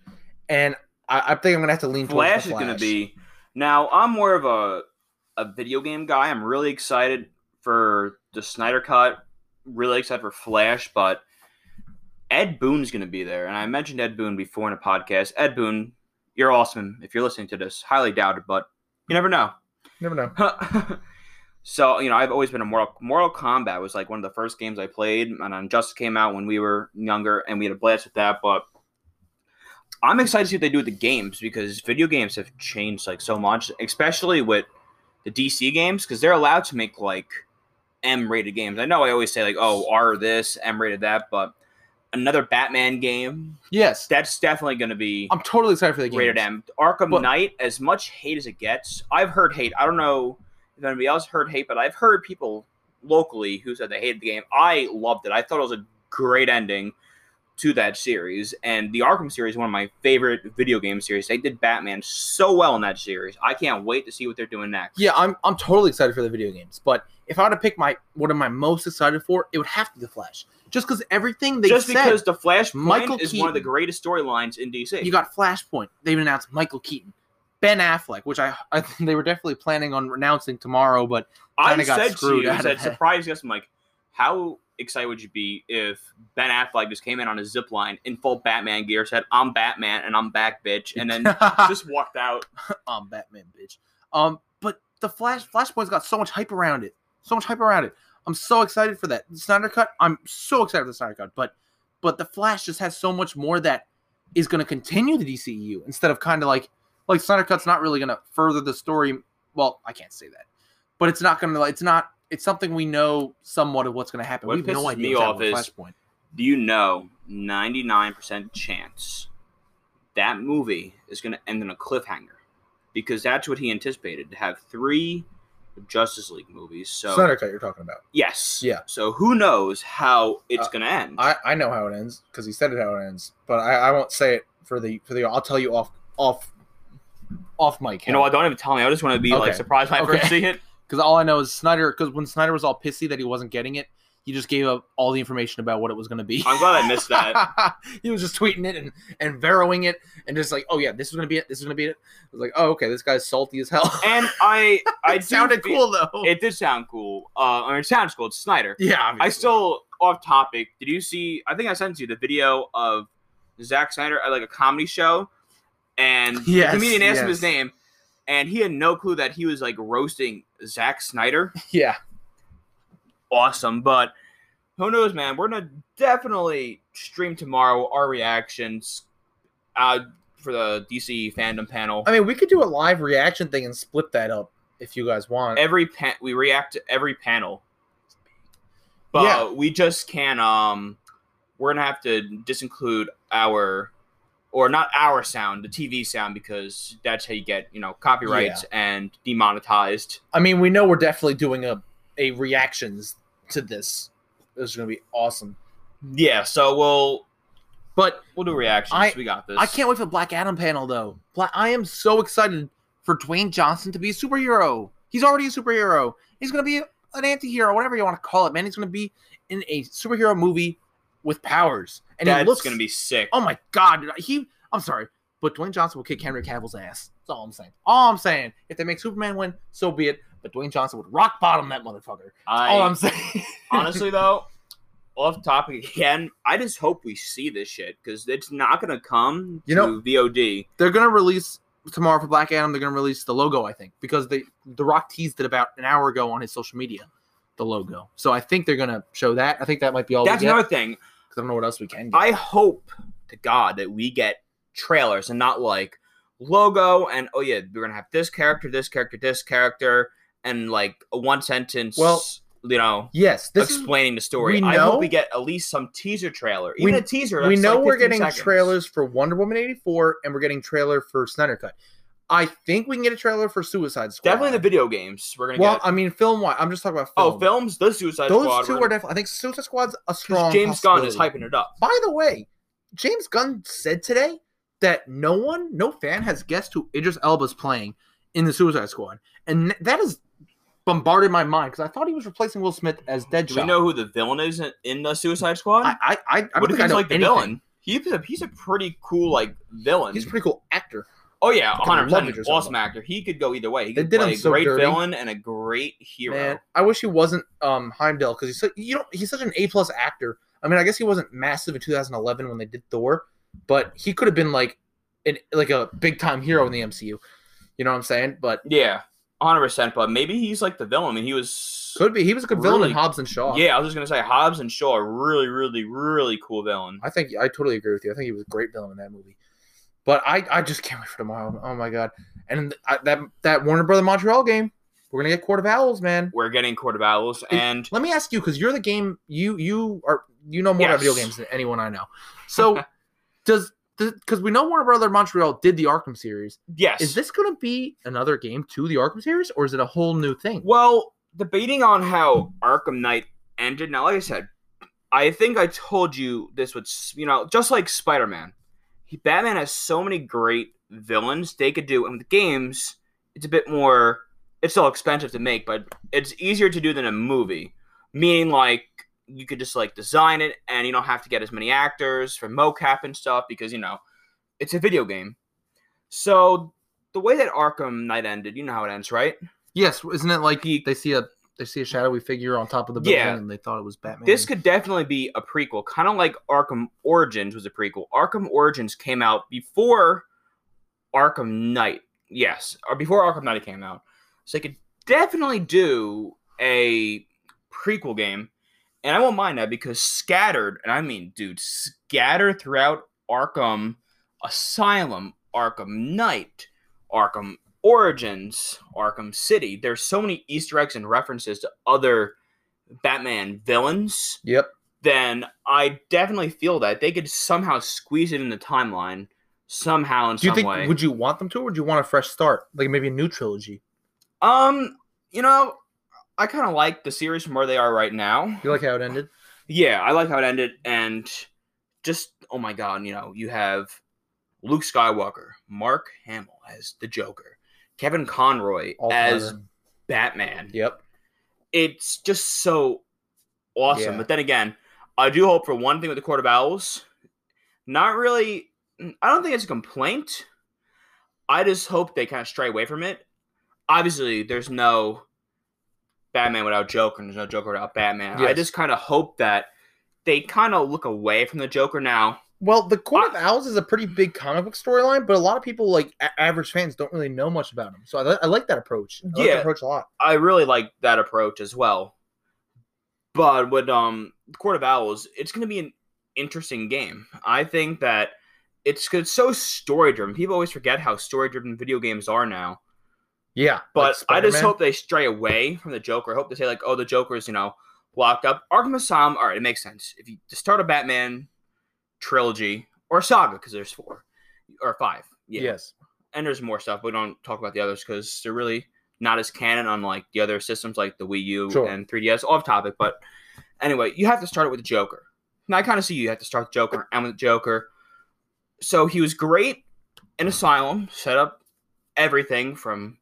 and I, I think I'm going to have to lean towards The Flash. Is going to be... Now, I'm more of a a video game guy. I'm really excited for the Snyder Cut, really excited for Flash, but Ed Boon's going to be there, and I mentioned Ed Boon before in a podcast. Ed Boon, you're awesome if you're listening to this. Highly doubted, but you never know. Never know. So, you know, I've always been a Mortal, Mortal Kombat was like one of the first games I played, and Injustice came out when we were younger, and we had a blast with that, but I'm excited to see what they do with the games, because video games have changed like so much, especially with the D C games, because they're allowed to make like M-rated games. I know I always say like, oh, R this, M-rated that, but another Batman game. Yes. That's definitely going to be... I'm totally excited for the game. Rated M. Arkham but, Knight, as much hate as it gets, I've heard hate. I don't know if anybody else heard hate, but I've heard people locally who said they hated the game. I loved it. I thought it was a great ending to that series, and the Arkham series is one of my favorite video game series. They did Batman so well in that series. I can't wait to see what they're doing next. Yeah, I'm I'm totally excited for the video games, but if I were to pick my one of my most excited for, it would have to be The Flash. Just because everything they Just said. Just because The Flash Michael Keaton, is one of the greatest storylines in D C. You got Flashpoint. They announced Michael Keaton. Ben Affleck, which I, I they were definitely planning on announcing tomorrow, but kind of got screwed out of that. I said to you, surprised us, I'm like, how... excited would you be if Ben Affleck just came in on a zip line in full Batman gear, said, I'm Batman and I'm back, bitch, and then just walked out. I'm Batman, bitch. Um, but the Flash Flashpoint's got so much hype around it. So much hype around it. I'm so excited for that. The Snyder Cut, I'm so excited for the Snyder Cut, but but the Flash just has so much more that is going to continue the D C E U instead of kind of like, like Snyder Cut's not really going to further the story. Well, I can't say that. But it's not going to, it's not, it's something we know somewhat of what's going to happen. What we have no idea what's going to happen with Flashpoint. Do you know ninety-nine percent chance that movie is going to end in a cliffhanger? Because that's what he anticipated, to have three Justice League movies. So Snyder Cut you're talking about. Yes. Yeah. So who knows how it's uh, going to end? I, I know how it ends because he said it how it ends, but I, I won't say it for the for the. I'll tell you off off off mic. You know what? Don't even tell me. I just want to be okay. like surprised when okay. I first see it. Because all I know is Snyder, because when Snyder was all pissy that he wasn't getting it, he just gave up all the information about what it was going to be. I'm glad I missed that. He was just tweeting it and, and verrowing it and just like, oh yeah, this is going to be it, this is going to be it. I was like, oh, okay, this guy's salty as hell. And I... I it sounded be, cool, though. It did sound cool. Uh, I mean, it sounds cool. It's Snyder. Yeah, obviously. I still, off topic, did you see, I think I sent you the video of Zack Snyder at like a comedy show, and yes, the comedian asked yes. him his name. And he had no clue that he was, like, roasting Zack Snyder. Yeah. Awesome. But who knows, man? We're going to definitely stream tomorrow our reactions uh, for the D C fandom panel. I mean, we could do a live reaction thing and split that up if you guys want. Every pan- We react to every panel. But yeah. we just can't... Um, we're going to have to disinclude our... Or not our sound, the T V sound, because that's how you get, you know, copyrights yeah. and demonetized. I mean, we know we're definitely doing a, a reactions to this. This is going to be awesome. Yeah, so we'll but we'll do reactions. I, we got this. I can't wait for the Black Adam panel, though. I am so excited for Dwayne Johnson to be a superhero. He's already a superhero. He's going to be an anti-hero, whatever you want to call it, man. He's going to be in a superhero movie with powers. And That's it looks, gonna be sick. Oh my god, dude. He I'm sorry, but Dwayne Johnson will kick Henry Cavill's ass. That's all I'm saying. All I'm saying. If they make Superman win, so be it. But Dwayne Johnson would rock bottom that motherfucker. That's I, all I'm saying. Honestly though, off topic again, I just hope we see this shit because it's not gonna come you know, to V O D. They're gonna release tomorrow for Black Adam, they're gonna release the logo, I think, because they The Rock teased it about an hour ago on his social media. The logo. So I think they're gonna show that. I think that might be all That's we get. Another thing. I don't know what else we can get. I hope to God that we get trailers and not like logo and, oh yeah, we're going to have this character, this character, this character, and like a one sentence, well, you know, yes, this explaining is, the story. We know, I hope we get at least some teaser trailer. Even we, a teaser. We know like we're getting seconds. trailers for Wonder Woman eighty-four and we're getting trailer for Snyder Cut. I think we can get a trailer for Suicide Squad. Definitely the video games. We're gonna. Well, get. I mean, film-wise, I'm just talking about film. Oh, films, the Suicide Those Squad. Those two are definitely. I think Suicide Squad's a strong. James Gunn is hyping it up. By the way, James Gunn said today that no one, no fan has guessed who Idris Elba's playing in the Suicide Squad. And that has bombarded my mind because I thought he was replacing Will Smith as Deadshot. Do we know who the villain is in, in the Suicide Squad? I I, I, I don't think I know like the anything. Villain? He's a, he's a pretty cool like villain. He's a pretty cool actor. Oh yeah, one hundred percent awesome actor. He could go either way. He could play a so great dirty. villain and a great hero. Man, I wish he wasn't um, Heimdall because he's so, you know he's such an A plus actor. I mean, I guess he wasn't massive in two thousand eleven when they did Thor, but he could have been like an like a big time hero in the M C U. You know what I'm saying? But yeah, one hundred percent. But maybe he's like the villain. I mean, he was could be. He was a good really, villain in Hobbs and Shaw. Yeah, I was just gonna say Hobbs and Shaw, really, really, really cool villain. I think I totally agree with you. I think he was a great villain in that movie. But I, I just can't wait for tomorrow. Oh, my God. And I, that that Warner Brother Montreal game, we're going to get Court of Owls, man. We're getting Court of Owls. And let me ask you, because you're the game, you you are you know more yes. about video games than anyone I know. So does – because we know Warner Brother Montreal did the Arkham series. Yes. Is this going to be another game to the Arkham series, or is it a whole new thing? Well, debating on how Arkham Knight ended, now, like I said, I think I told you this would – you know, just like Spider-Man. Batman has so many great villains they could do. And with games, it's a bit more... It's still expensive to make, but it's easier to do than a movie. Meaning, like, you could just, like, design it, and you don't have to get as many actors for mocap and stuff, because, you know, it's a video game. So, the way that Arkham Knight ended, you know how it ends, right? Yes, isn't it like they see a they see a shadowy figure on top of the building, yeah. and they thought it was Batman. This could definitely be a prequel, kind of like Arkham Origins was a prequel. Arkham Origins came out before Arkham Knight, yes, or before Arkham Knight came out. So they could definitely do a prequel game, and I won't mind that because scattered, and I mean, dude, scattered throughout Arkham Asylum, Arkham Knight, Arkham Origins, Arkham City. There's so many Easter eggs and references to other Batman villains. Yep. Then I definitely feel that they could somehow squeeze it in the timeline somehow in do some you think, way. Would you want them to, or would you want a fresh start, like maybe a new trilogy? Um, you know, I kind of like the series from where they are right now. You like how it ended? Yeah, I like how it ended, and just oh my god, you know, you have Luke Skywalker, Mark Hamill as the Joker. Kevin Conroy All as modern. Batman. Yep. It's just so awesome. Yeah. But then again, I do hope for one thing with the Court of Owls. Not really... I don't think it's a complaint. I just hope they kind of stray away from it. Obviously, there's no Batman without Joker, and there's no Joker without Batman. Yes. I just kind of hope that they kind of look away from the Joker now. Well, the Court of Owls is a pretty big comic book storyline, but a lot of people, like a- average fans, don't really know much about them. So I, li- I like that approach. I yeah, like that approach a lot. I really like that approach as well. But with um, Court of Owls, it's going to be an interesting game. I think that it's, it's so story-driven. People always forget how story-driven video games are now. Yeah. But like I just hope they stray away from the Joker. I hope they say, like, oh, the Joker is, you know, locked up. Arkham Asylum, all right, it makes sense. If you start a Batman... trilogy or saga, because there's four or five, yeah. yes, and there's more stuff. We don't talk about the others because they're really not as canon on like the other systems, like the Wii U sure. and three D S. Off topic, but anyway, you have to start it with the Joker. Now I kind of see you have to start the Joker and with the Joker. So he was great in Asylum, set up everything from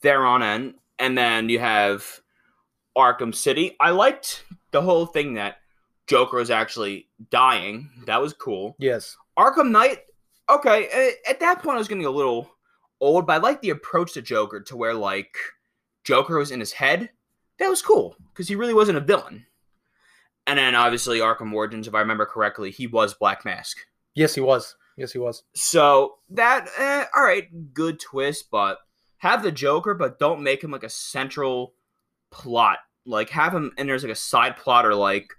there on in, and then you have Arkham City. I liked the whole thing that Joker was actually dying. That was cool. Yes. Arkham Knight, okay, at that point I was getting a little old, but I liked the approach to Joker to where, like, Joker was in his head. That was cool, because he really wasn't a villain. And then, obviously, Arkham Origins, if I remember correctly, he was Black Mask. Yes, he was. Yes, he was. So, that, eh, all right, good twist, but have the Joker, but don't make him, like, a central plot. Like, have him, and there's, like, a side plot or, like,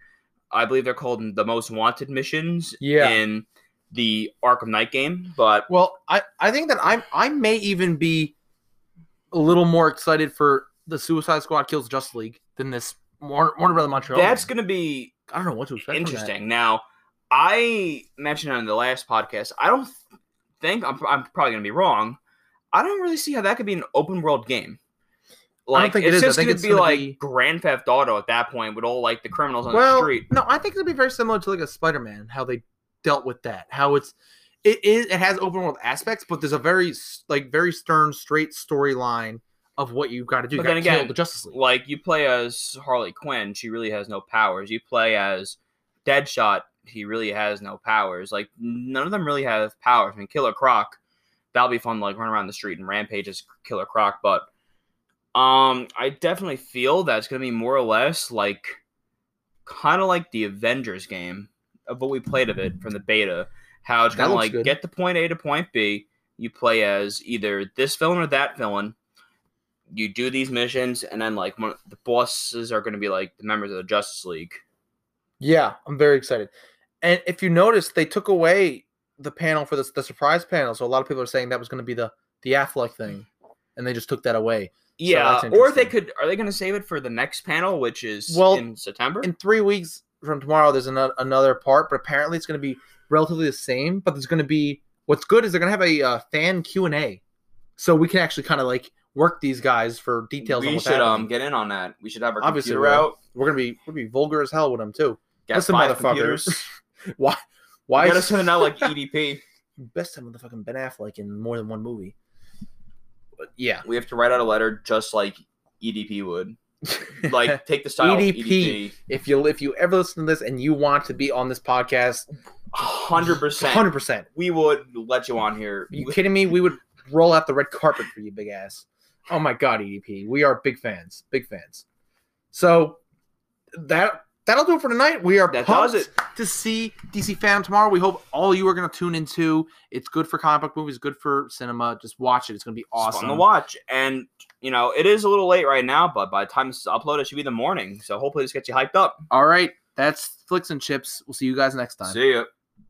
I believe they're called the most wanted missions yeah. in the Arkham Knight game. But well, I, I think that I I may even be a little more excited for the Suicide Squad Kills Justice League than this Warner, Warner Brother Montreal. That's going to be I don't know what to expect. Interesting. Now, I mentioned on the last podcast, I don't think I'm I'm probably going to be wrong. I don't really see how that could be an open world game. Like, I don't think it's it is. just going to be gonna like be... Grand Theft Auto at that point with all like the criminals on well, the street. No, I think it'll be very similar to like a Spider-Man, how they dealt with that. How it's it is it has open world aspects, but there's a very like very stern, straight storyline of what you've got to do. But you then again, the Justice League. Like you play as Harley Quinn, she really has no powers. You play as Deadshot, he really has no powers. Like none of them really have powers. I mean, Killer Croc, that'll be fun to like run around the street and rampage as Killer Croc. But um, I definitely feel that's going to be more or less like kind of like the Avengers game of what we played of it from the beta. How it's going to like good. Get to point A to point B. You play as either this villain or that villain. You do these missions, and then like one of the bosses are going to be like the members of the Justice League. Yeah, I'm very excited. And if you notice, they took away the panel for this, the surprise panel. So a lot of people are saying that was going to be the, the Affleck thing, and they just took that away. Yeah, so or they could. Are they going to save it for the next panel, which is well, in September? In three weeks from tomorrow, there's another, another part, but apparently it's going to be relatively the same. But there's going to be what's good is they're going to have a uh, fan Q and A, so we can actually kind of like work these guys for details. We on what should that um means. Get in on that. We should have our obviously computer out. We're gonna be we're gonna be vulgar as hell with them too. Get some motherfuckers. why? Why? Got us turning out like E D P. Best time with the fucking Ben Affleck in more than one movie. But yeah, we have to write out a letter just like E D P would. Like take the style E D P. Of E D P. If you if you ever listen to this and you want to be on this podcast, one hundred percent, one hundred percent, we would let you on here. Are you kidding me? We would roll out the red carpet for you, big ass. Oh my god, E D P, we are big fans, big fans. So that that'll do it for tonight. We are that pumped does it. To see D C Fandom tomorrow. We hope all you are going to tune into. It's good for comic book movies, good for cinema. Just watch it; it's going to be awesome. It's fun to watch, and you know it is a little late right now, but by the time this is uploaded, it should be the morning. So hopefully, this gets you hyped up. All right, that's Flicks and Chips. We'll see you guys next time. See ya.